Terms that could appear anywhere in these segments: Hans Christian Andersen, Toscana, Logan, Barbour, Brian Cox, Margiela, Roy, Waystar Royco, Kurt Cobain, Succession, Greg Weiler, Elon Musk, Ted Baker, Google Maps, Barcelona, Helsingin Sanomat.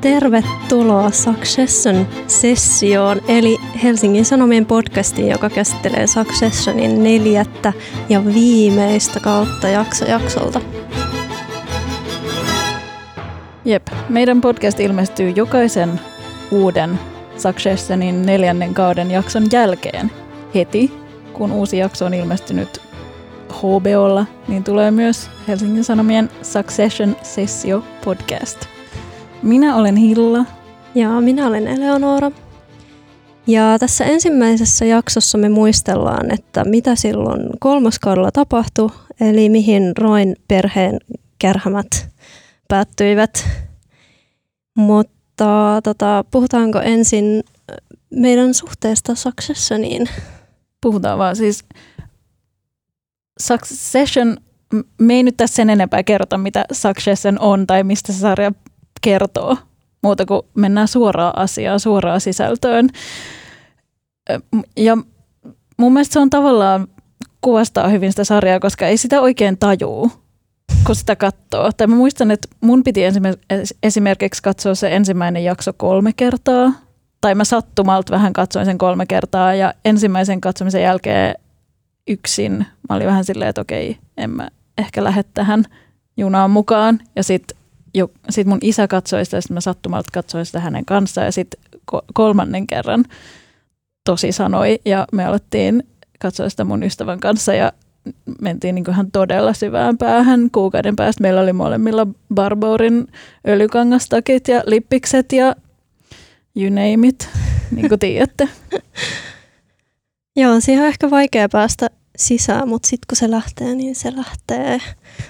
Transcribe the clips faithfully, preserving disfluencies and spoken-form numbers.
Tervetuloa Succession-sessioon, eli Helsingin Sanomien podcastiin, joka käsittelee Successionin neljättä ja viimeistä kautta jakso jaksolta. Jep, meidän podcast ilmestyy jokaisen uuden Successionin neljännen kauden jakson jälkeen. Heti, kun uusi jakso on ilmestynyt H B O:lla, niin tulee myös Helsingin Sanomien Succession-sessio podcast. Minä olen Hilla. Ja minä olen Eleonora. Ja tässä ensimmäisessä jaksossa me muistellaan, että mitä silloin kolmoskaudella tapahtui, eli mihin Royn perheen kärhämät päättyivät. Mutta tota, puhutaanko ensin meidän suhteesta Successioniin? Puhutaan vaan siis Succession, me ei nyt tässä sen enempää kerrota, mitä Succession on tai mistä se sarja kertoo. Muuta kuin mennään suoraan asiaan, suoraan sisältöön. Ja mun mielestä se on tavallaan, kuvastaa hyvin sitä sarjaa, koska ei sitä oikein tajuu, kun sitä katsoo. Tai mä muistan, että mun piti esimerkiksi katsoa se ensimmäinen jakso kolme kertaa. Tai mä sattumalta vähän katsoin sen kolme kertaa ja ensimmäisen katsomisen jälkeen yksin. Mä olin vähän silleen, että okei, en mä ehkä lähde tähän junaan mukaan. Ja sitten Sitten mun isä katsoi sitä ja sitten mä sattumalta katsoin sitä hänen kanssaan ja sitten kolmannen kerran tosi sanoi ja me alettiin katsoa sitä mun ystävän kanssa ja mentiin niin kuin ihan todella syvään päähän. Kuukauden päästä meillä oli molemmilla Barbourin öljykangastakit ja lippikset ja you name it, niin kuin tiedätte. Joo, siihen on ehkä vaikea päästä sisään, mutta sitten kun se lähtee, niin se lähtee.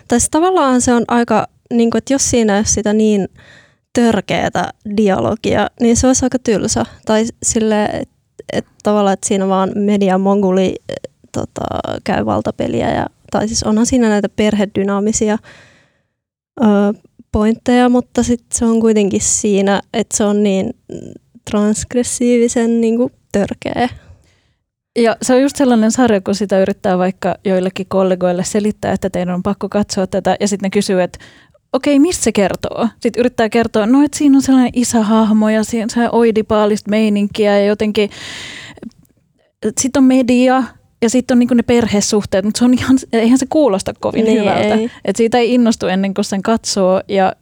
Tai tavallaan se on aika... Niin kun, jos siinä ei ole sitä niin törkeätä dialogia, niin se olisi aika tylsä. Tai sille, että et tavallaan, että siinä vaan mediamonguli tota, käy valtapeliä. Ja, tai siis onhan siinä näitä perhedynaamisia ö, pointteja, mutta sit se on kuitenkin siinä, että se on niin transgressiivisen niin kun törkeä. Ja se on just sellainen sarja, kun sitä yrittää vaikka joillekin kollegoille selittää, että teidän on pakko katsoa tätä. Ja sitten ne kysyy, että okei, mistä se kertoo? Sitten yrittää kertoa, no että siinä on sellainen isähahmo ja siinä on sellainen oidipaalista meininkiä ja jotenkin. Sitten on media ja sitten on niinku ne perhesuhteet, mutta se on ihan, eihän se kuulosta kovin nee, hyvältä. Että siitä ei innostu ennen kuin sen katsoo ja,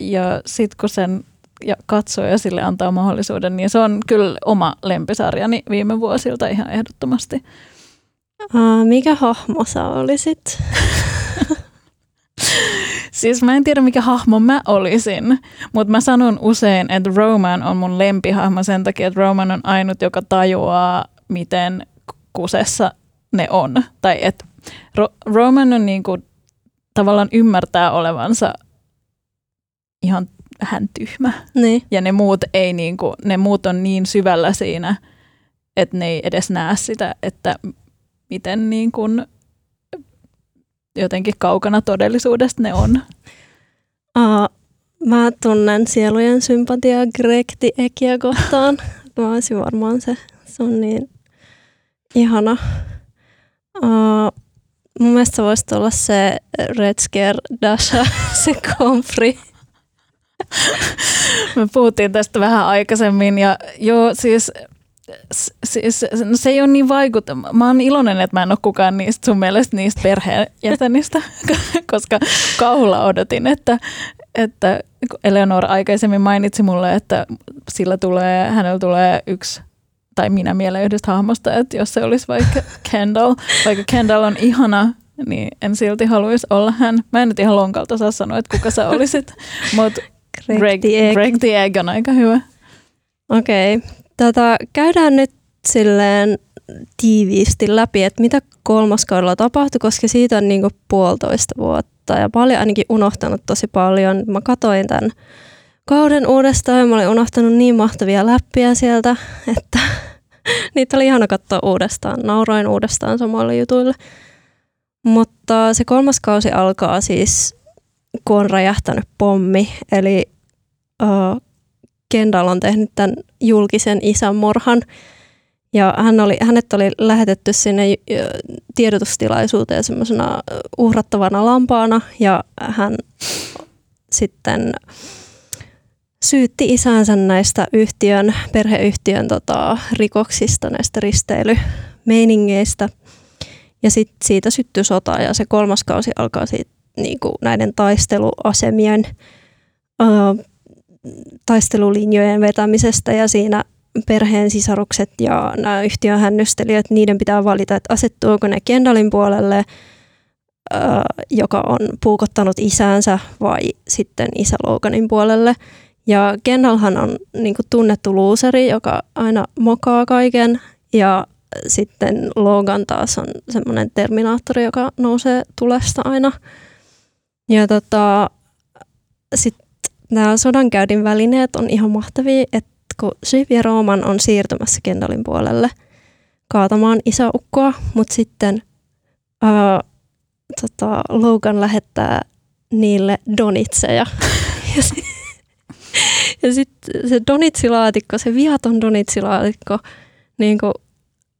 ja sitten kun sen ja katsoo ja sille antaa mahdollisuuden, niin se on kyllä oma lempisarjani viime vuosilta ihan ehdottomasti. Aa, mikä hahmo sä olisit? Siis mä en tiedä, mikä hahmo mä olisin, mutta mä sanon usein, että Roman on mun lempihahmo sen takia, että Roman on ainut, joka tajuaa, miten kusessa ne on. Tai että Ro- Roman on niinku, tavallaan ymmärtää olevansa ihan vähän tyhmä. Niin. Ja ne muut, ei niinku, ne muut on niin syvällä siinä, että ne ei edes näe sitä, että miten niinku jotenkin kaukana todellisuudesta ne on. Aa, mä tunnen sielujen sympatiaa Grekti Ekiä kohtaan. Mä olisin varmaan se. Se on niin ihana. Aa, mun mielestä voisi olla se Red Scare Dasha, se Comfrey. Me puhuttiin tästä vähän aikaisemmin ja joo, siis, siis se ei ole niin vaikuttava. Mä oon iloinen, että mä en ole kukaan niistä sun mielestä niistä perheenjäsenistä, koska kauhulla odotin, että, että Eleonora aikaisemmin mainitsi mulle, että sillä tulee, hänellä tulee yksi, tai minä mieleen yhdestä hahmosta, että jos se olisi vaikka Kendall, vaikka Kendall on ihana, niin en silti haluaisi olla hän. Mä en nyt ihan lonkalta saa sanoa, että kuka sä olisit, mutta Greg, Greg, the Greg the Egg on aika hyvä. Okei. Okay. Tota, käydään nyt silleen tiiviisti läpi, että mitä kolmoskaudella tapahtui, koska siitä on niinku puolitoista vuotta ja mä olin ainakin unohtanut tosi paljon. Mä katoin tämän kauden uudestaan ja mä olin unohtanut niin mahtavia läppiä sieltä, että niitä oli ihana katsoa uudestaan. Nauroin uudestaan samoille jutuille. Mutta se kolmas kausi alkaa siis, kun on räjähtänyt pommi. Eli uh, Kendall on tehnyt tämän julkisen isänmorhan. Ja hän oli, hänet oli lähetetty sinne tiedotustilaisuuteen semmoisena uhrattavana lampaana, ja hän sitten syytti isänsä näistä yhtiön, perheyhtiön tota, rikoksista, näistä risteilymeiningeistä. Ja sitten siitä syttyi sota, ja se kolmas kausi alkaa siitä, niinku, näiden taisteluasemien, ö, taistelulinjojen vetämisestä, ja siinä perheen sisarukset ja nämä yhtiön hännystelijät, niiden pitää valita, että asettuuko ne Kendallin puolelle, ö, joka on puukottanut isäänsä, vai sitten isä Loganin puolelle. Ja Kendallhan on niinku tunnettu luuseri, joka aina mokaa kaiken, ja sitten Logan taas on semmoinen terminaattori, joka nousee tulesta aina. Ja tota, sitten nämä sodankäydin välineet on ihan mahtavia, että kun Shiv ja Roman on siirtymässä Kendallin puolelle kaatamaan isäukkoa, mutta sitten ää, tota, Logan lähettää niille donitseja. Ja sit, ja sitten se donitsilaatikko, se viaton donitsilaatikko, niin kuin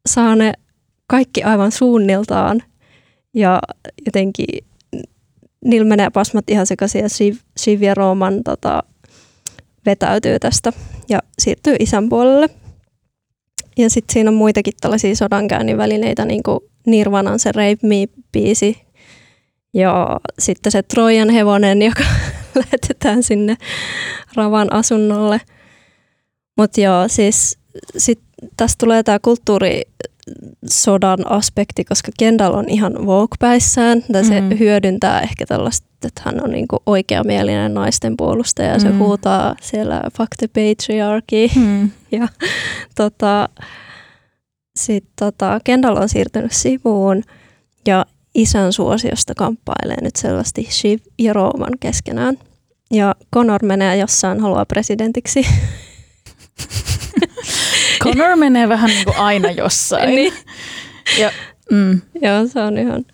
saa ne kaikki aivan suunniltaan, ja jotenkin niillä menee pasmat ihan sekaisin, ja Shiv, Shiv ja Roman tota, vetäytyy tästä ja siirtyy isän puolelle. Ja sitten siinä on muitakin tällaisia sodankäynnin välineitä, niin kuin Nirvanan se Rape Me-biisi ja sitten se Trojan hevonen, joka lähetetään sinne Ravan asunnolle. Mutta joo, siis sit tästä tulee tämä kulttuurisodan aspekti, koska Kendall on ihan woke-päissään. Tai se mm-hmm. hyödyntää ehkä tällaista, että hän on niinku oikeamielinen naisten puolustaja, ja se mm-hmm. huutaa siellä fuck the patriarchy. Mm-hmm. Ja tota, sit, tota, Kendall on siirtynyt sivuun, ja isän suosiosta kamppailee nyt selvästi Shiv ja Roman keskenään. Ja Connor menee jossain, haluaa presidentiksi. Connor menee vähän niin kuin aina jossain. Niin. Ja, mm. Joo, se on ihan.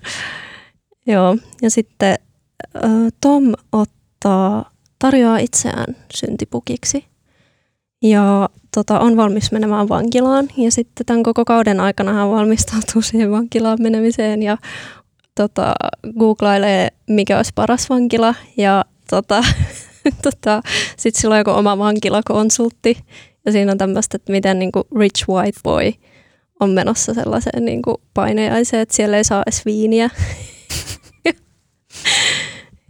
Joo. Ja sitten äh, Tom ottaa, tarjoaa itseään syntipukiksi ja tota, on valmis menemään vankilaan. Ja sitten tämän koko kauden aikana hän valmistautuu siihen vankilaan menemiseen ja tota, googlailee, mikä olisi paras vankila. Ja tota, tota, sitten sillä on joku oma vankilakonsultti. Ja siinä on tämmöistä, että miten niin kuin rich white boy on menossa sellaiseen niin kuin painajaiseen, että siellä ei saa edes viiniä.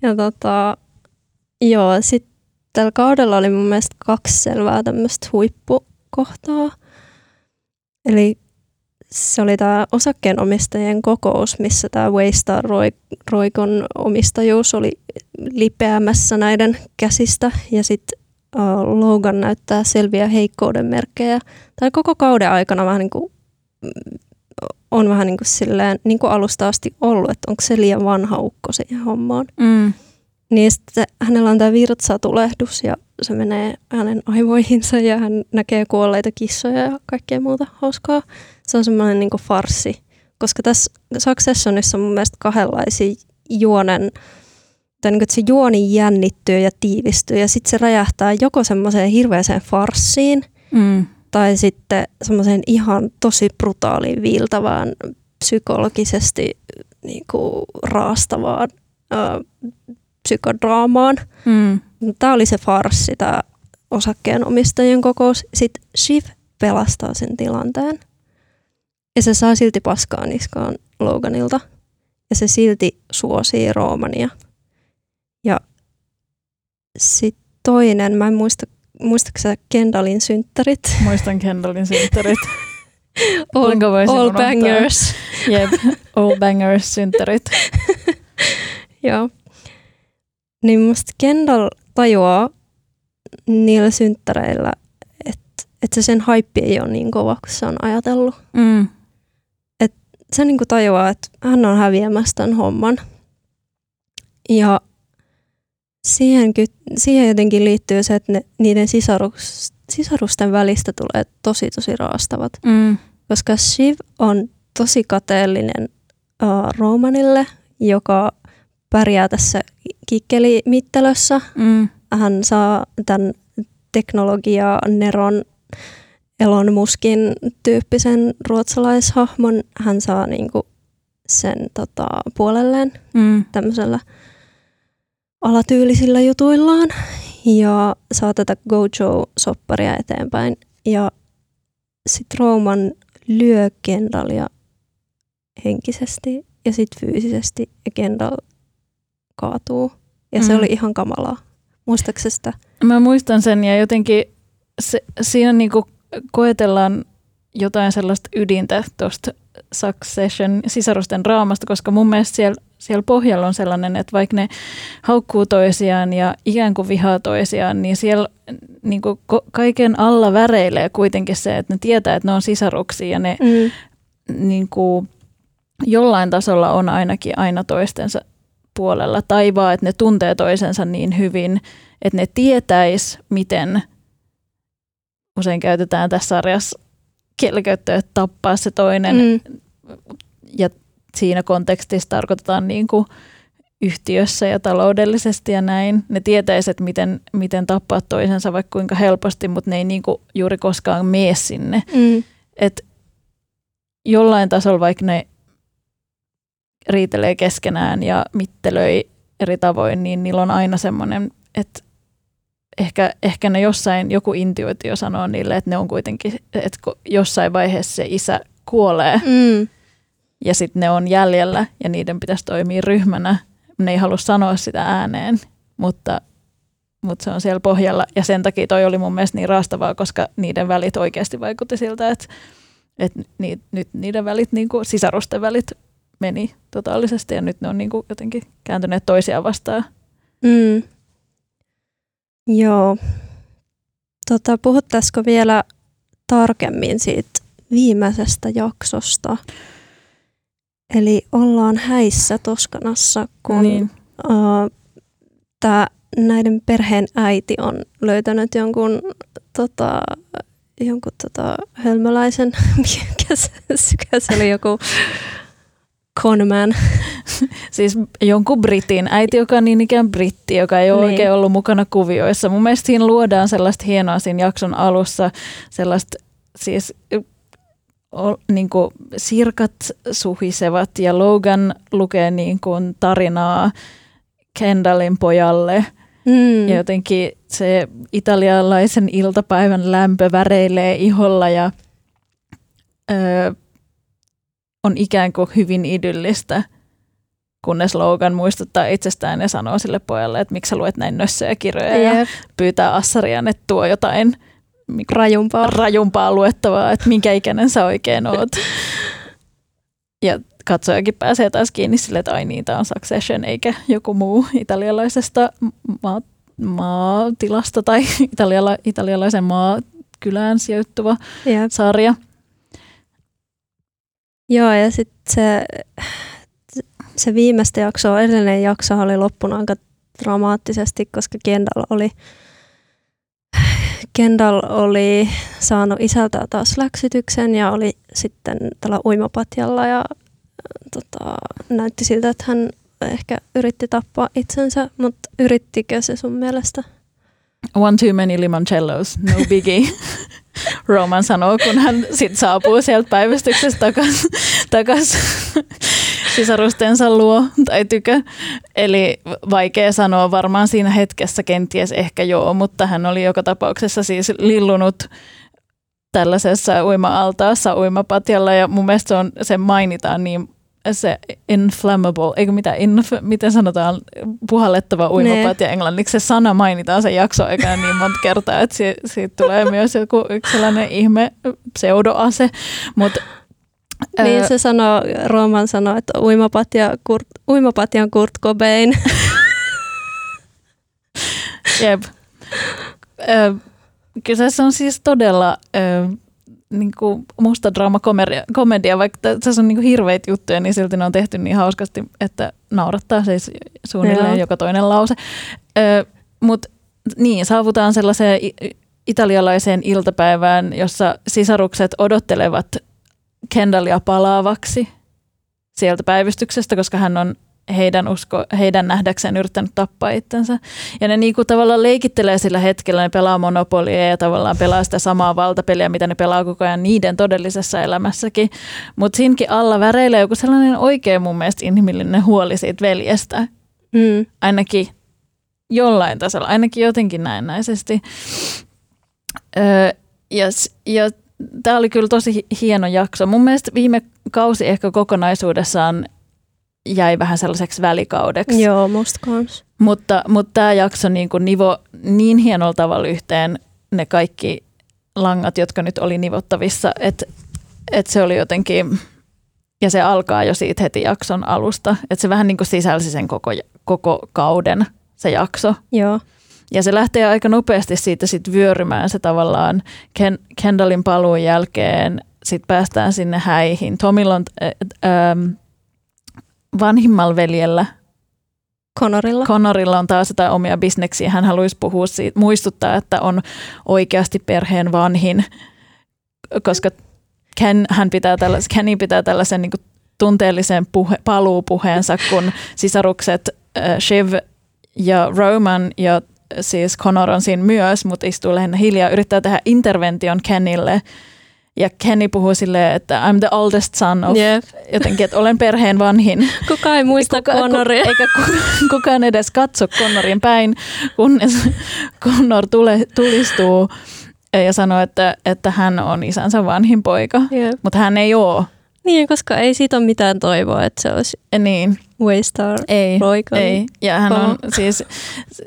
Ja tota, joo, sitten tällä kaudella oli mun mielestä kaksi selvää tämmöistä huippukohtaa. Eli se oli tämä osakkeenomistajien kokous, missä tämä Waystar Roycon omistajuus oli lipeämässä näiden käsistä, ja sitten Logan näyttää selviä heikkouden merkkejä. Tai koko kauden aikana vähän niin kuin, on vähän niin kuin, silleen, niin kuin alusta asti ollut, että onko se liian vanha ukko siihen hommaan. Mm. Niin sitten hänellä on tämä virtsatulehdus ja se menee hänen aivoihinsa ja hän näkee kuolleita kissoja ja kaikkea muuta hauskaa. Se on semmoinen niin kuin farssi, koska tässä Successionissa on mun mielestä kahdenlaisia juonen. Niin kuin, että se juoni jännittyy ja tiivistyy ja sitten se räjähtää joko semmoiseen hirveäseen farssiin mm. tai sitten semmoiseen ihan tosi brutaaliin, viiltävään, psykologisesti niin kuin raastavaan ää, psykodraamaan. Mm. Tämä oli se farssi, tämä osakkeenomistajien kokous. Sitten Shiv pelastaa sen tilanteen ja se saa silti paskaa niskaan Loganilta ja se silti suosii Romania. Ja sitten toinen, mä en muista, muistatko sä Kendallin synttärit? Muistan Kendallin synttärit. all all bangers. Jep, all bangers synttärit. Joo. Niin musta Kendall tajuaa niillä synttäreillä, että et se sen haippi ei ole niin kova, kun se on ajatellut. Mm. Että se niinku tajuaa, että hän on häviämässä tämän homman. Ja Siihen, siihen jotenkin liittyy se, että ne, niiden sisarus, sisarusten välistä tulee tosi tosi raastavat, mm. koska Shiv on tosi kateellinen uh, Romanille, joka pärjää tässä kikkelimittelössä. Mm. Hän saa tämän teknologia-neron Elon Muskin tyyppisen ruotsalaishahmon. Hän saa niinku sen tota, puolelleen mm. tämmöisellä alatyylisillä jutuillaan ja saa tätä Gojo-sopparia eteenpäin. Ja sitten Rooman lyö Gendalia henkisesti ja sitten fyysisesti ja Gendal kaatuu. Ja mm. se oli ihan kamalaa. Muistaakseni sitä? Mä muistan sen ja jotenkin se, siinä niinku koetellaan jotain sellaista ydintä tuosta Succession sisarusten draamasta, koska mun mielestä siellä, siellä pohjalla on sellainen, että vaikka ne haukkuu toisiaan ja ikään kuin vihaa toisiaan, niin siellä niin kuin kaiken alla väreilee kuitenkin se, että ne tietää, että ne on sisaruksia ja ne mm. niin kuin jollain tasolla on ainakin aina toistensa puolella tai vaan, että ne tuntee toisensa niin hyvin, että ne tietäisi, miten usein käytetään tässä sarjassa kielikäyttöä, että tappaa se toinen mm. ja siinä kontekstissa tarkoitetaan niin kuin yhtiössä ja taloudellisesti ja näin. Ne tietäisi, että miten, miten tappaa toisensa vaikka kuinka helposti, mutta ne ei niin kuin juuri koskaan mene sinne. Mm. Et jollain tasolla vaikka ne riitelee keskenään ja mittelöi eri tavoin, niin niillä on aina semmoinen, että Ehkä, ehkä ne jossain, joku intuitio sanoo niille, että ne on kuitenkin, että jossain vaiheessa se isä kuolee mm. ja sitten ne on jäljellä ja niiden pitäisi toimia ryhmänä. Ne ei halua sanoa sitä ääneen, mutta, mutta se on siellä pohjalla ja sen takia toi oli mun mielestä niin raastavaa, koska niiden välit oikeasti vaikutti siltä, että, että ni, nyt niiden välit, niin kuin sisarusten välit meni totaalisesti ja nyt ne on niin kuin jotenkin kääntyneet toisiaan vastaan. Mm. Joo. Tota, puhuttaisiko vielä tarkemmin siitä viimeisestä jaksosta? Eli ollaan häissä Toskanassa, kun niin. uh, tää, näiden perheen äiti on löytänyt jonkun, tota, jonkun tota, hölmöläisen, mikä se, se oli joku conman. Siis jonkun britin äiti, joka on niin ikään britti, joka ei ole niin. oikein ollut mukana kuvioissa. Mun mielestä siinä luodaan sellaista hienoa siinä jakson alussa, sellaista siis niin kuin sirkat suhisevat ja Logan lukee niin kuin tarinaa Kendallin pojalle. Mm. Ja jotenkin se italialaisen iltapäivän lämpö väreilee iholla ja öö, on ikään kuin hyvin idyllistä, kunnes Logan muistuttaa itsestään ja sanoo sille pojalle, että miksi sä luet näin nössöjä kirjoja Jep. ja pyytää Assarian, että tuo jotain rajumpaa, rajumpaa luettavaa, että minkä ikäinen sä oikein oot. Ja katsojakin pääsee taas kiinni sille, että ai niin, tää on Succession eikä joku muu italialaisesta maa, maatilasta tai italiala, italialaisen maakylään sijoittuva Jep. sarja. Joo, ja sitten se, se viimeistä jaksoa, edellinen jakso oli loppuna aika dramaattisesti, koska Kendall oli, Kendall oli saanut isältä taas läksytyksen ja oli sitten tällä uimapatjalla ja tota, näytti siltä, että hän ehkä yritti tappaa itsensä, mutta yrittikö se sun mielestä? One too many limoncellos, no biggie. Roman sanoo, kun hän sit saapuu sieltä päivystyksestä takas, takas sisarustensa luo tai tykö. Eli vaikea sanoa varmaan siinä hetkessä, kenties ehkä joo, mutta hän oli joka tapauksessa siis lillunut tällaisessa uima-altaassa uimapatjalla ja mun mielestä se, on, se mainitaan niin se inflammable, eikö mitä, inf, miten sanotaan, puhallettava uimapatja englanniksi. Se sana mainitaan sen jakson aikana niin monta kertaa, että si, siitä tulee myös joku yksi sellainen ihme pseudoase. Mut, niin ää, se sanoo, Rooman sanoo, että uimapatja, Kurt, uimapatja on Kurt Cobain. Jep. Ää, kyseessä on siis todella... Ää, niin kuin musta draamakomedia, vaikka tässä on niin kuin hirveitä juttuja, niin silti ne on tehty niin hauskasti, että naurattaa siis suunnilleen Joo. joka toinen lause. Ö, mut niin, saavutaan sellaiseen italialaiseen iltapäivään, jossa sisarukset odottelevat Kendallia palaavaksi sieltä päivystyksestä, koska hän on heidän, usko, heidän nähdäkseen yrittänyt tappaa itsensä. Ja ne niinku tavallaan leikittelee sillä hetkellä, ne pelaa monopolia ja tavallaan pelaa sitä samaa valtapeliä, mitä ne pelaa koko ajan niiden todellisessa elämässäkin. Mutta siinkin alla väreilee joku sellainen oikein mun mielestä inhimillinen huoli siitä veljestä. Mm. Ainakin jollain tasolla, ainakin jotenkin näennäisesti. Öö, ja ja tämä oli kyllä tosi hieno jakso. Mun mielestä viime kausi ehkä kokonaisuudessaan jäi vähän sellaiseksi välikaudeksi. Joo, musta kanssa. Mutta, mutta tämä jakso niin kuin nivo niin hienolla tavalla yhteen ne kaikki langat, jotka nyt oli nivottavissa, että et se oli jotenkin, ja se alkaa jo siitä heti jakson alusta, että se vähän niin kuin sisälsi sen koko, koko kauden, se jakso. Joo. Ja se lähtee aika nopeasti siitä sit vyörymään se tavallaan Ken, Kendallin paluun jälkeen, sitten päästään sinne häihin. Tomilla on... Ä, ä, vanhimmalla veljellä Conorilla. Conorilla on taas jotain omia bisneksiä. Hän haluaisi puhua siitä, muistuttaa, että on oikeasti perheen vanhin, koska Ken, hän pitää tällais, Kenny pitää tällaisen niin kuin tunteellisen puhe, paluupuheensa, kun sisarukset äh, Shiv ja Roman ja siis Conor on siinä myös, mutta istuu lähinnä hiljaa, yrittää tehdä intervention Kenille. Ja Kenny puhuu silleen, että I'm the oldest son of, yeah. Jotenkin, että olen perheen vanhin. Kukaan ei muista Kuka, Connoria. Ku, eikä kukaan edes katso Connorin päin, kunnes Connor tule, tulistuu ja sanoo, että, että hän on isänsä vanhin poika. Yeah. Mutta hän ei ole. Niin, koska ei siitä ole mitään toivoa, että se olisi niin. Waystar Royco. Ei, ja hän on siis,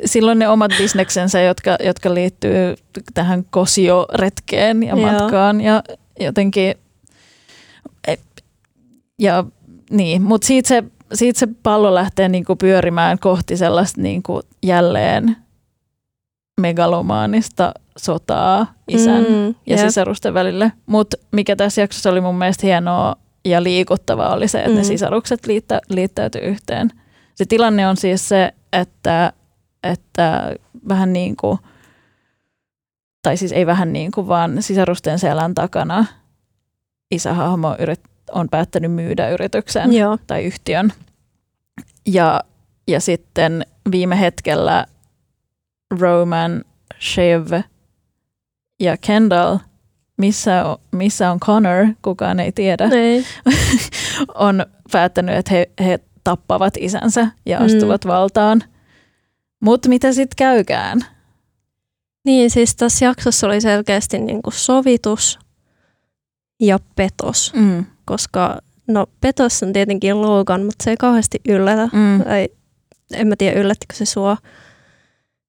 silloin ne omat bisneksensä, jotka, jotka liittyy tähän kosioretkeen ja matkaan ja jotenkin, ja niin, mutta siitä se, siitä se pallo lähtee niinku pyörimään kohti sellaista niinku jälleen megalomaanista sotaa isän mm, ja sisarusten välillä. Mutta mikä tässä jaksossa oli mun mielestä hienoa ja liikuttavaa oli se, että mm. ne sisarukset liittä, liittäytyy yhteen. Se tilanne on siis se, että, että vähän niin kuin, tai siis ei vähän niin kuin, vaan sisarusten selän takana isähahmo yrit, on päättänyt myydä yrityksen Joo. tai yhtiön. Ja, ja sitten viime hetkellä Roman, Shiv ja Kendall, missä on, missä on Connor, kukaan ei tiedä, ei. on päättänyt, että he, he tappavat isänsä ja astuvat mm. valtaan. Mutta mitä sitten käykään? Niin, siis tässä jaksossa oli selkeästi niinku sovitus ja petos, mm. koska no petos on tietenkin Logan, mutta se ei kauheasti yllätä. Mm. Ei, en mä tiedä, yllättikö se sua.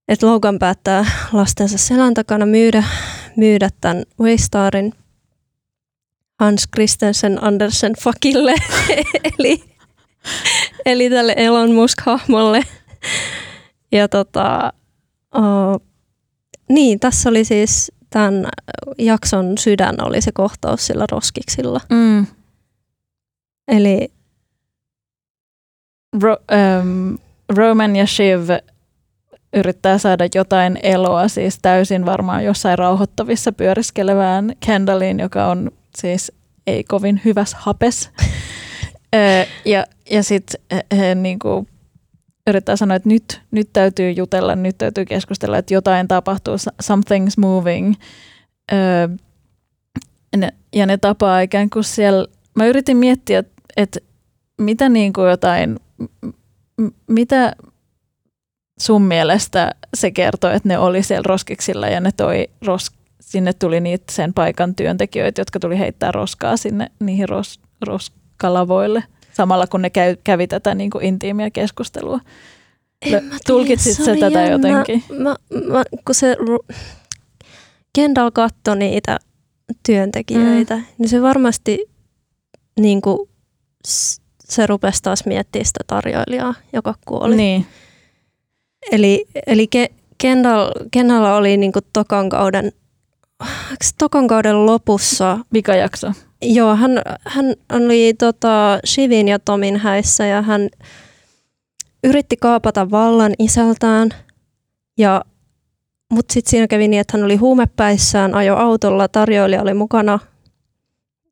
Et Logan päättää lastensa selän takana myydä, myydä tämän Waystarin Hans Christian Andersen fakille, eli, eli tälle Elon Musk-hahmolle. Ja tota, uh, niin, tässä oli siis tämän jakson sydän oli se kohtaus sillä roskiksilla. Mm. Eli Ro- um, Roman ja Shiv yrittää saada jotain eloa, siis täysin varmaan jossain rauhoittavissa pyöriskelevään Kendalliin, joka on siis ei kovin hyväs hapes. ja ja sitten he niinku yrittää sanoa, että nyt, nyt täytyy jutella, nyt täytyy keskustella, että jotain tapahtuu, something's moving. Ja ne tapaa ikään kuin siellä, mä yritin miettiä, että mitä niinku jotain, mitä... sun mielestä se kertoi, että ne oli siellä roskiksilla ja ne toi ros- sinne tuli niitä sen paikan työntekijöitä, jotka tuli heittää roskaa sinne niihin ros- roskalavoille, samalla kun ne käy, kävi tätä niin kuin intiimiä keskustelua. Tulkitsit sä tätä jännä. Jotenkin? Mä, mä, kun se ru- Kendall katsoi niitä työntekijöitä, mm. niin se varmasti niin kuin, se rupesi taas miettimään sitä tarjoilijaa, joka kuoli. Niin. Eli, eli Kendall, Kendalla oli niinku tokan kauden, tokan kauden lopussa. Vikajakso. Joo, hän, hän oli tota Shivin ja Tomin häissä ja hän yritti kaapata vallan isältään. Ja, mut sitten siinä kävi niin, että hän oli huumepäissään, ajoi autolla, tarjoilija oli mukana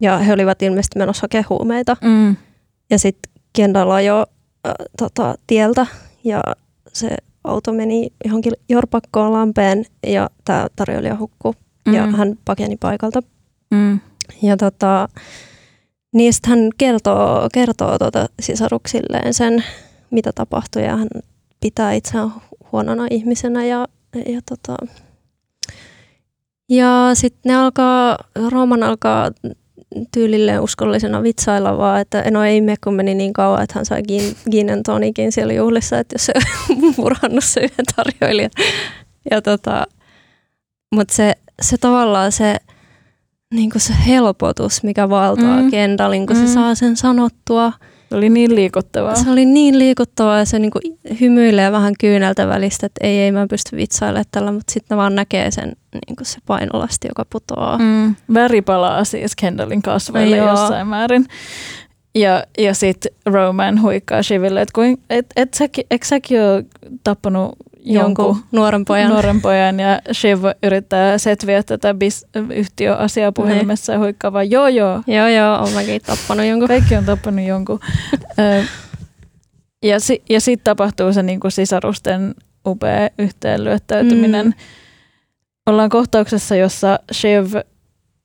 ja he olivat ilmeisesti menossa hakemaan huumeita. Mm. Ja sitten Kendall ajoi äh, tota, tieltä ja se auto meni johonkin jorpakkoon lampeen ja tämä tarjoilija hukkui mm. ja hän pakeni paikalta. Mm. Ja tota, niin sitten hän kertoo, kertoo tota sisaruksilleen sen, mitä tapahtui ja hän pitää itseään huonona ihmisenä ja, ja tota... Ja sitten ne alkaa, Rooman alkaa tyylilleen uskollisena vitsailla vaan, että no ei ihme, kun meni niin kauan, että hän sai gin and tonikin siellä juhlissa, että jos se on murhannut se yhden tarjoilijan. Ja tota, mutta se, se tavallaan se, niinku se helpotus, mikä valtaa mm. Kendallin, kun mm. se saa sen sanottua. Se oli niin liikuttavaa. Se oli niin liikuttavaa ja se niinku hymyilee vähän kyyneltä välistä, että ei, ei mä pysty vitsailemaan tällä, mutta sitten vaan näkee sen niinku se painolasti, joka putoaa. Mm. Väri palaa siis Kendallin kasveille no, jossain määrin. Ja, ja sitten Roman huikkaa Shiville, että et, et säkin, eikö säkin ole tappanut jonkun, jonkun nuoren pojan. Nuoren pojan ja Shiv yrittää setviä tätä bis- yhtiöasiaa puhelimessa ja huikkaa vaan joo joo. Joo joo, on mäkin tappanut jonkun. Kaikki on tappanut jonkun. ja si- ja sitten tapahtuu se niinku sisarusten upea yhteenlyöttäytyminen. Mm. Ollaan kohtauksessa, jossa Shiv,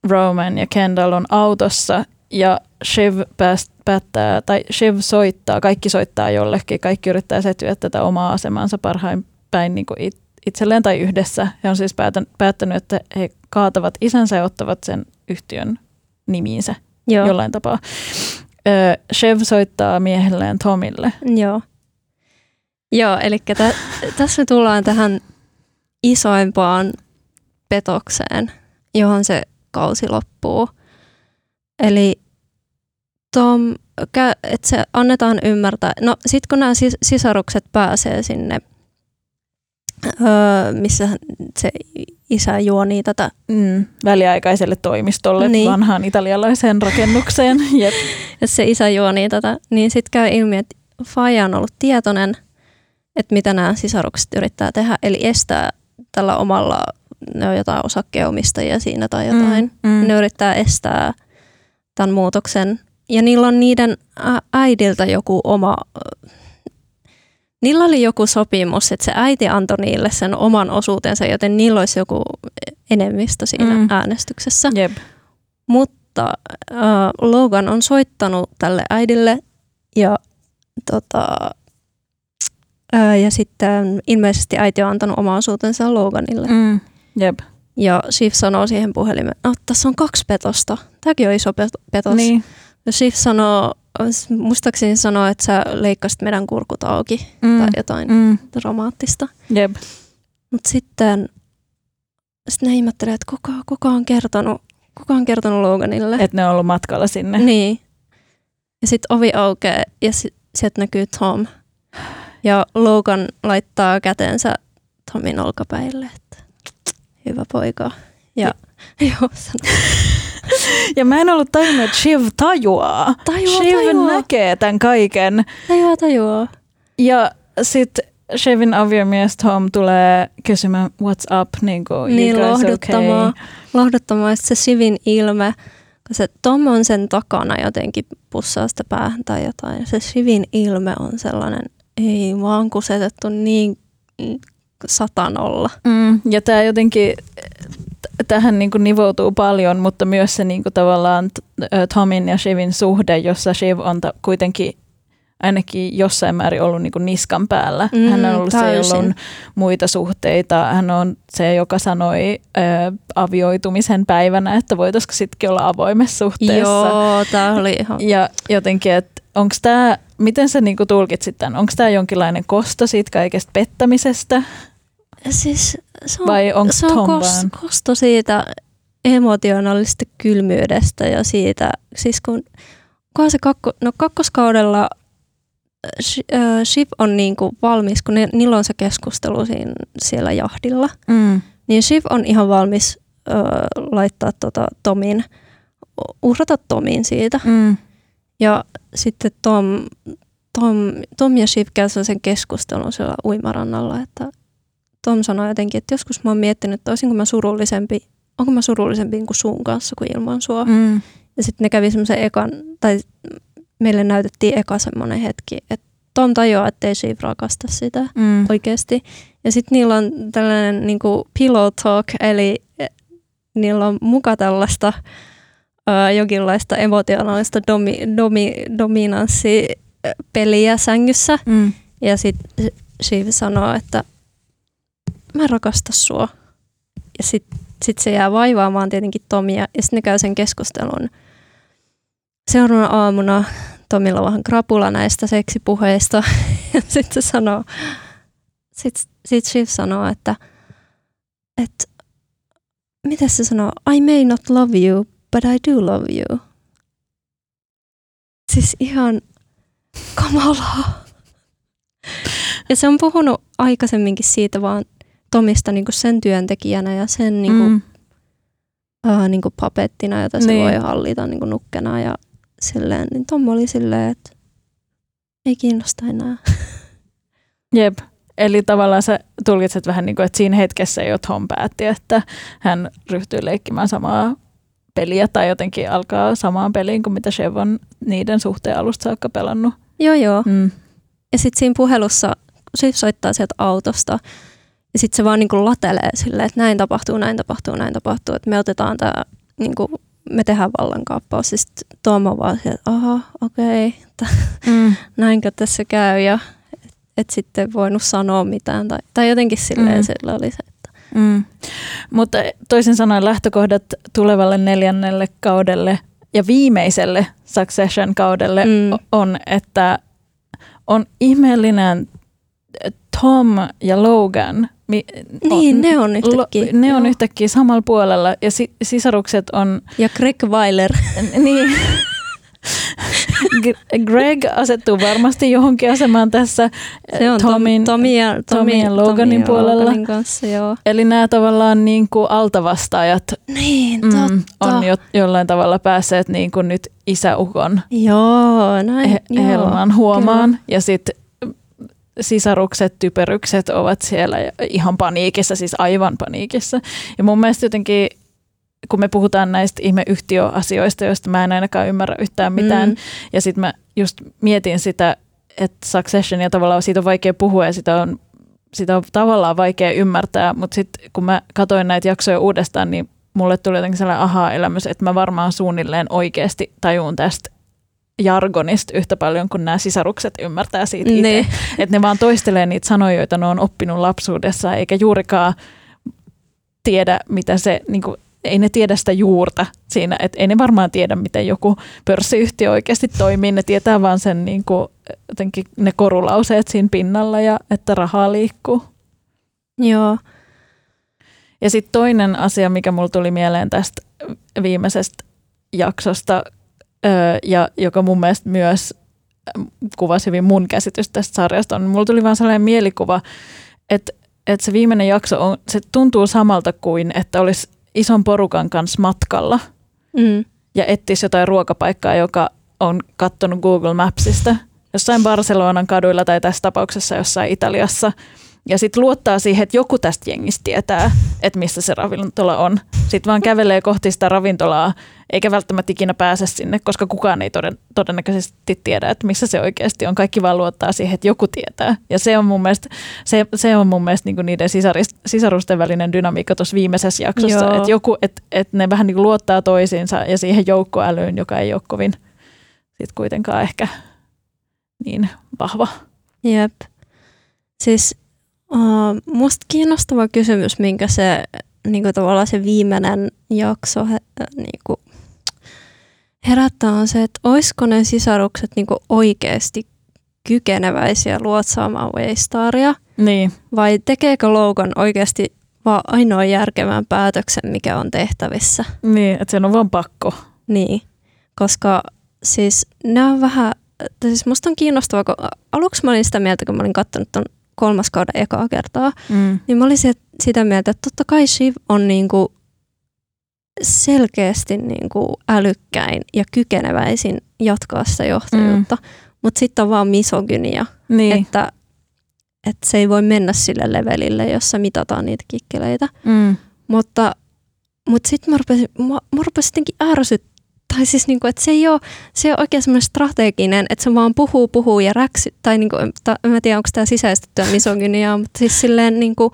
Roman ja Kendall on autossa ja Shiv pääst- päättää, tai Shiv soittaa, kaikki soittaa jollekin, kaikki yrittää setviä tätä omaa asemansa parhain päin niin kuin itselleen tai yhdessä. He on siis päättänyt, että he kaatavat isänsä ja ottavat sen yhtiön nimiinsä. Joo. Jollain tapaa. Ö, Chev soittaa miehelleen Tomille. Joo, Joo eli tä, tässä me tullaan tähän isoimpaan petokseen, johon se kausi loppuu. Eli Tom, että se annetaan ymmärtää. No sit kun nämä sis- sisarukset pääsee sinne, Öö, missä se isä juoni tätä mm, väliaikaiselle toimistolle niin. Vanhaan italialaiseen rakennukseen. Jep. Ja se isä juoni tätä, niin sitten käy ilmi, että faija on ollut tietoinen, että mitä nämä sisarukset yrittää tehdä, eli estää tällä omalla, ne on jotain osakkeenomistajia siinä tai jotain, mm, mm. ne yrittää estää tämän muutoksen. Ja niillä on niiden äidiltä joku oma... Niillä oli joku sopimus, että se äiti antoi niille sen oman osuutensa, joten niillä olisi joku enemmistö siinä mm. äänestyksessä. Jep. Mutta äh, Logan on soittanut tälle äidille ja, tota, äh, ja sitten ilmeisesti äiti on antanut oman osuutensa Loganille. Mm. Jep. Ja Shiv sanoo siihen puhelimeen, että no, tässä on kaksi petosta. Tämäkin on iso petos. Niin. Ja Shiv sanoo... Muistaakseni sanoa, että sä leikkasit meidän kurkut auki mm. tai jotain mm. dramaattista. Jep. Mut sitten sit ne ihmettelee, että kuka, kuka on kertonut, kuka on kertonut Loganille. Että ne on ollut matkalla sinne. Niin. Ja sitten ovi aukeaa ja sit, sieltä näkyy Tom. Ja Logan laittaa kätensä Tomin olkapäille, että hyvä poika. Ja joo, sanoo. Ja mä en ollut tajunnut, että Shiv tajuaa. Tajuaa, Shiv tajuaa. Näkee tämän kaiken. Tajuaa, tajuaa. Ja sit Shivin aviomies Tom tulee kysymään, what's up, niin kuin, niin, you guys lohduttamaa, okay. Lohduttamaa, se Shivin ilme, kun se Tom on sen takana jotenkin, pussaa sitä päähän tai jotain. Se Shivin ilme on sellainen, ei, mä oon kusetettu niin satanolla. Mm, ja tää jotenkin... Tähän niin kuin nivoutuu paljon, mutta myös se niin kuin tavallaan Tomin ja Shivin suhde, jossa Shiv on ta- kuitenkin ainakin jossain määrin ollut niin kuin niskan päällä. Mm, hän on ollut täysin. Se, jolla on muita suhteita. Hän on se, joka sanoi ö, avioitumisen päivänä, että voitaisiko sitkin olla avoimessa suhteessa. Joo, tämä oli ihan... Ja jotenkin, että onko tämä, miten sä niin kuin tulkitsit tämän? Onko tämä jonkinlainen kosto siitä kaikesta pettämisestä? Siis se on, vai onko se on kost, kosto siitä emotionaalisesta kylmyydestä ja siitä, siis kun, kun se kakko, no kakkoskaudella Shiv on niinku valmis, kun ne, niillä on se keskustelu siinä, siellä jahdilla, mm. niin Shiv on ihan valmis ö, laittaa tota Tomin, uhrata Tomin siitä. Mm. Ja sitten Tom, Tom, Tom ja Shiv käy sen keskustelun siellä uimarannalla, että Tom sanoi jotenkin, että joskus mä oon miettinyt, että olisinko mä surullisempi, onko mä surullisempi kuin sun kanssa kuin ilman sua. Mm. Ja sitten ne kävi semmoisen ekan, tai meille näytettiin eka semmoinen hetki, että Tom tajuaa, ettei Shiv rakasta sitä mm. oikeasti. Ja sitten niillä on tällainen niin kuin pillow talk, eli niillä on muka tällaista ää, jokinlaista emotionaalista domi, domi, dominanssipeliä sängyssä. Mm. Ja sitten Shiv sanoo, että mä rakastan sua. Ja sitten sit se jää vaivaamaan tietenkin Tomia. Ja sitten ne käy sen keskustelun seuraavana aamuna. Tomilla on vähän krapula näistä seksipuheista. Ja sitten se sanoo, sitten sit Shiv sanoo, että, että mitä se sanoo? I may not love you, but I do love you. Siis ihan kamalaa. Ja se on puhunut aikaisemminkin siitä vaan Tomista niinku sen työntekijänä ja sen niinku, mm. uh, niinku papettina, jota se niin. voi hallita niinku nukkena ja silleen, niin Tom oli silleen, että ei kiinnosta enää. Jep, eli tavallaan sä tulkitset vähän niin kuin, että siinä hetkessä jo Tom päätti, että hän ryhtyy leikkimään samaa peliä tai jotenkin alkaa samaan peliin kuin mitä Shiv on niiden suhteen alusta saakka pelannut. Joo joo. Mm. Ja sitten siinä puhelussa Shiv soittaa sieltä autosta ja sitten se vaan niin kuin latelee silleen, että näin tapahtuu, näin tapahtuu, näin tapahtuu, että me otetaan tämä niin kuin me tehdään vallankaappaus. Ja sitten Tuoma vaan sieltä, että aha, okei, okay, mm. näinkö tässä käy. Ja et, et sitten voinut sanoa mitään. Tai, tai jotenkin silleen mm. sillä oli se. Että. Mm. Mutta toisin sanoen lähtökohdat tulevalle neljännelle kaudelle ja viimeiselle Succession kaudelle mm. on, että on ihmeellinen Tom ja Logan. Mi- niin, on, ne on yhtäkkiä. Lo- ne on yhtäkkiä samalla puolella ja si- sisarukset on... Ja Greg Weiler. Niin. Greg asettuu varmasti johonkin asemaan tässä Tomin, Tomi ja, Tomi, Tomi ja Loganin Tomi puolella. Loganin kanssa, joo. Eli nämä tavallaan niin kuin altavastaajat niin, totta. Mm, on jo, jollain tavalla päässeet niin kuin nyt isäukon joo, näin, he- helman huomaan kyllä. Ja sitten... sisarukset, typerykset ovat siellä ihan paniikissa, siis aivan paniikissa. Ja mun mielestä jotenkin, kun me puhutaan näistä ihmeyhtiöasioista, joista mä en ainakaan ymmärrä yhtään mitään, mm. ja sitten mä just mietin sitä, että Succession ja tavallaan siitä on vaikea puhua ja sitä on, sitä on tavallaan vaikea ymmärtää, mutta sitten kun mä katsoin näitä jaksoja uudestaan, niin mulle tuli jotenkin sellainen aha-elämys, että mä varmaan suunnilleen oikeasti tajuun tästä jargonista yhtä paljon, kun nämä sisarukset ymmärtää siitä itse. Ne. Että ne vaan toistelee niitä sanoja, joita ne on oppinut lapsuudessa, eikä juurikaan tiedä, mitä se, niin kuin, ei ne tiedä sitä juurta siinä, että ei ne varmaan tiedä, miten joku pörssiyhtiö oikeasti toimii. Ne tietää vaan sen, niin kuin, jotenkin ne korulauseet siinä pinnalla ja että rahaa liikkuu. Joo. Ja sitten toinen asia, mikä mulla tuli mieleen tästä viimeisestä jaksosta, ja joka mun mielestä myös kuvasi hyvin mun käsitys tästä sarjasta, on mulla tuli vaan sellainen mielikuva, että, että se viimeinen jakso on, se tuntuu samalta kuin, että olisi ison porukan kanssa matkalla mm. ja etsisi jotain ruokapaikkaa, joka on katsonut Google Mapsista jossain Barcelonan kaduilla tai tässä tapauksessa jossain Italiassa. Ja sitten luottaa siihen, että joku tästä jengistä tietää, että missä se ravintola on. Sitten vaan kävelee kohti sitä ravintolaa, eikä välttämättä ikinä pääse sinne, koska kukaan ei toden, todennäköisesti tiedä, että missä se oikeasti on. Kaikki vaan luottaa siihen, että joku tietää. Ja se on mun mielestä, se, se on mun mielestä niinku niiden sisarist, sisarusten välinen dynamiikka tuossa viimeisessä jaksossa. Että joku, et, et ne vähän niinku luottaa toisiinsa ja siihen joukkoälyyn, joka ei ole kovin sit kuitenkaan ehkä niin vahva. Jep. Siis... Uh, musta kiinnostava kysymys, minkä se, niinku, tavallaan se viimeinen jakso he, äh, niinku, herättää, on se, että olisiko ne sisarukset niinku, oikeasti kykeneväisiä luotsaamaan Waystaria? Niin. Vai tekeekö Logan oikeasti vaan ainoa järkevän päätöksen, mikä on tehtävissä? Niin, että sen on vaan pakko. Niin, koska siis ne on vähän, siis musta on kiinnostavaa, kun aluksi mä olin sitä mieltä, kun mä olin katsonut ton kolmas kauden ekaa kertaa, mm. niin mä olin sitä mieltä, että totta kai Shiv on niinku selkeästi niinku älykkäin ja kykeneväisin jatkaa sitä johtajuutta, mm. mutta sitten on vaan misogynia, niin. että, että se ei voi mennä sille levelille, jossa mitataan niitä kikkeleitä. Mm. Mutta, mutta sitten mä rupesin, mä, mä rupesin jotenkin ärsyttämään Tai siis, niin kuin, että se ei ole, se ei ole oikein semmoinen strateginen, että se vaan puhuu, puhuu ja räksy. Tai niin kuin, ta, en mä tiedä, onko tämä sisäistettyä misogyniaa, mutta siis silleen, niin kuin,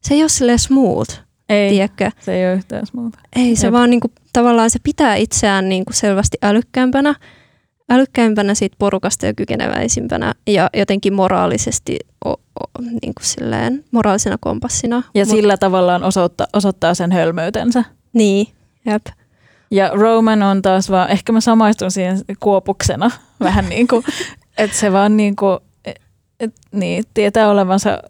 se ei ole silleen smooth. Ei, tiedäkö? Se ei ole yhtään smooth. Ei, se Jep. vaan niin kuin, tavallaan se pitää itseään niin kuin selvästi älykkäämpänä. Älykkäämpänä siitä porukasta ja kykeneväisimpänä ja jotenkin moraalisesti o, o, niin kuin silleen, moraalisena kompassina. Ja Mut, sillä tavallaan osoittaa, osoittaa sen hölmöytensä. Niin, jep. Ja Roman on taas vaan, ehkä mä samaistun siihen kuopuksena vähän niin kuin, että se vaan niin kuin, et, niin, tietää olevansa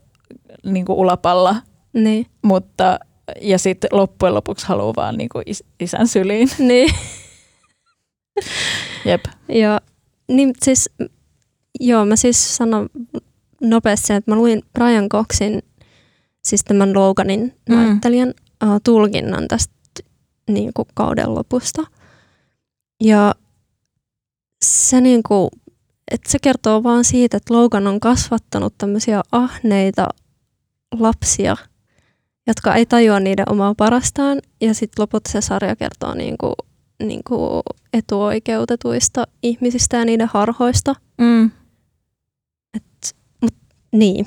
niin kuin ulapalla, niin. Mutta ja sitten loppujen lopuksi haluaa vaan niin kuin is, isän syliin. Niin. Jep. Ja niin siis, joo mä siis sanon nopeasti, että mä luin Brian Coxin, siis tämän Loganin näyttelijän mm. uh, tulkinnan tästä niin kuin kauden lopusta. Ja se, niin kuin, että se kertoo vaan siitä, että Logan on kasvattanut tämmöisiä ahneita lapsia, jotka ei tajua niiden omaa parastaan. Ja sitten lopulta se sarja kertoo niin kuin, niin kuin etuoikeutetuista ihmisistä ja niiden harhoista. Mm. Et, mut, niin.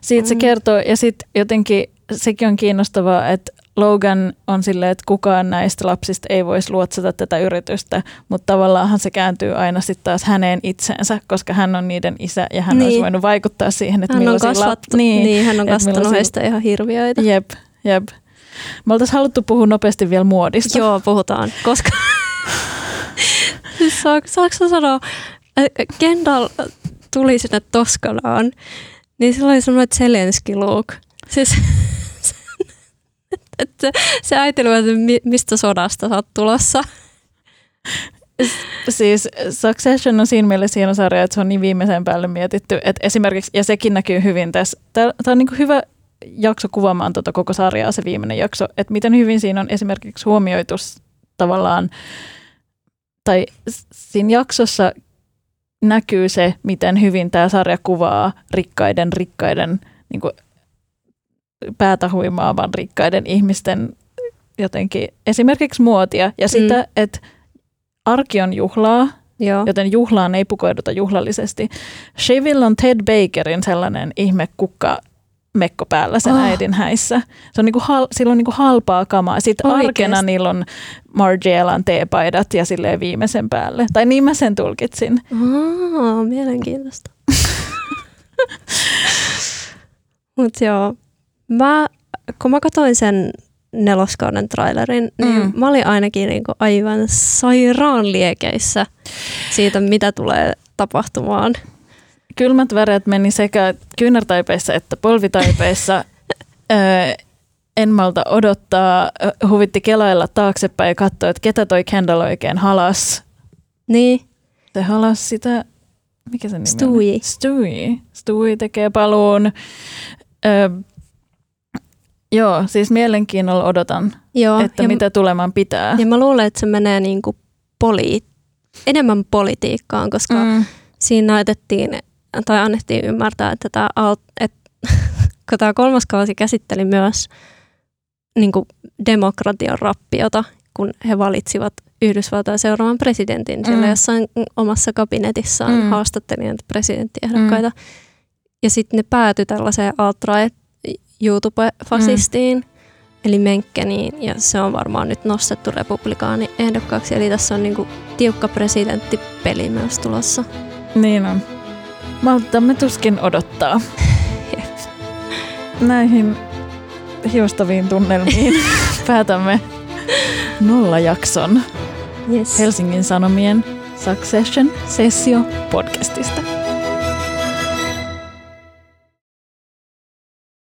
Siitä se kertoo ja sitten jotenkin sekin on kiinnostavaa, että Logan on silleen, että kukaan näistä lapsista ei voisi luotsata tätä yritystä, mutta tavallaanhan se kääntyy aina sitten taas häneen itseensä, koska hän on niiden isä ja hän niin. olisi voinut vaikuttaa siihen, että millaisia lapsia... Niin, niin, hän on kasvattanut millaisia... heistä ihan hirviöitä. Jep, jep. Me oltaisiin haluttu puhua nopeasti vielä muodista. Joo, puhutaan, koska... Saanko, saanko sanoa, Kendall tuli sinne Toskanaan, niin sillä oli sellainen Zelenski-look. Siis... Että se äitelyä, että mistä sodasta sä oot tulossa? Siis Succession on siinä mielessä hieno sarja, että se on niin viimeisen päälle mietitty. Että esimerkiksi, ja sekin näkyy hyvin tässä. Tämä on niin kuin hyvä jakso kuvaamaan tuota koko sarjaa, se viimeinen jakso. Että miten hyvin siinä on esimerkiksi huomioitu tavallaan, tai siinä jaksossa näkyy se, miten hyvin tämä sarja kuvaa rikkaiden, rikkaiden niin kuin päätä huimaavan rikkaiden ihmisten jotenkin esimerkiksi muotia ja sitä, mm. että arki on juhlaa, Joo. joten juhlaan ei pukoiduta juhlallisesti. Sheville on Ted Bakerin sellainen ihme kukka mekko päällä sen oh. äidin häissä. Se on niinku hal, sillä on niinku halpaa kamaa. Sitten Oikeasti. Arkena niillä on Margielan teepaidat ja silleen viimeisen päälle. Tai niin mä sen tulkitsin. Oh, mielenkiintoista. Mut joo. Mä, kun mä katsoin sen neloskauden trailerin, niin mm. mä olin ainakin niinku aivan sairaan liekeissä siitä, mitä tulee tapahtumaan. Kylmät väreet meni sekä kyynärtaipeissa että polvitaipeissa. öö, en malta odottaa. Huvitti kelailla taaksepäin ja katsoa, että ketä toi Kendall oikein halas. Niin. Se halas sitä, mikä sen nimi Stewie. on? Stewie. Stewie tekee paluun. Öö, Joo, siis mielenkiinnolla odotan, Joo, että mitä tuleman pitää. Ja mä luulen, että se menee niinku poli- enemmän politiikkaan, koska mm. siinä näytettiin tai annettiin ymmärtää, että tämä, että, kun tämä kolmas kausi käsitteli myös niinku demokratian rappiota, kun he valitsivat Yhdysvaltain seuraavan presidentin. Siellä mm. jossain omassa kabinetissaan mm. haastatteli näitä presidenttiehdokkaita. Mm. Ja sitten ne päätyi tällaiseen alt-right YouTube-fasistiin, mm. eli Menkkeniin, ja se on varmaan nyt nostettu republikaani-ehdokkaaksi, eli tässä on niinku tiukka presidenttipeli myös tulossa. Niin on. Maltamme tuskin odottaa. Näihin hiustaviin tunnelmiin päätämme nollajakson yes. Helsingin Sanomien Succession-sessio-podcastista.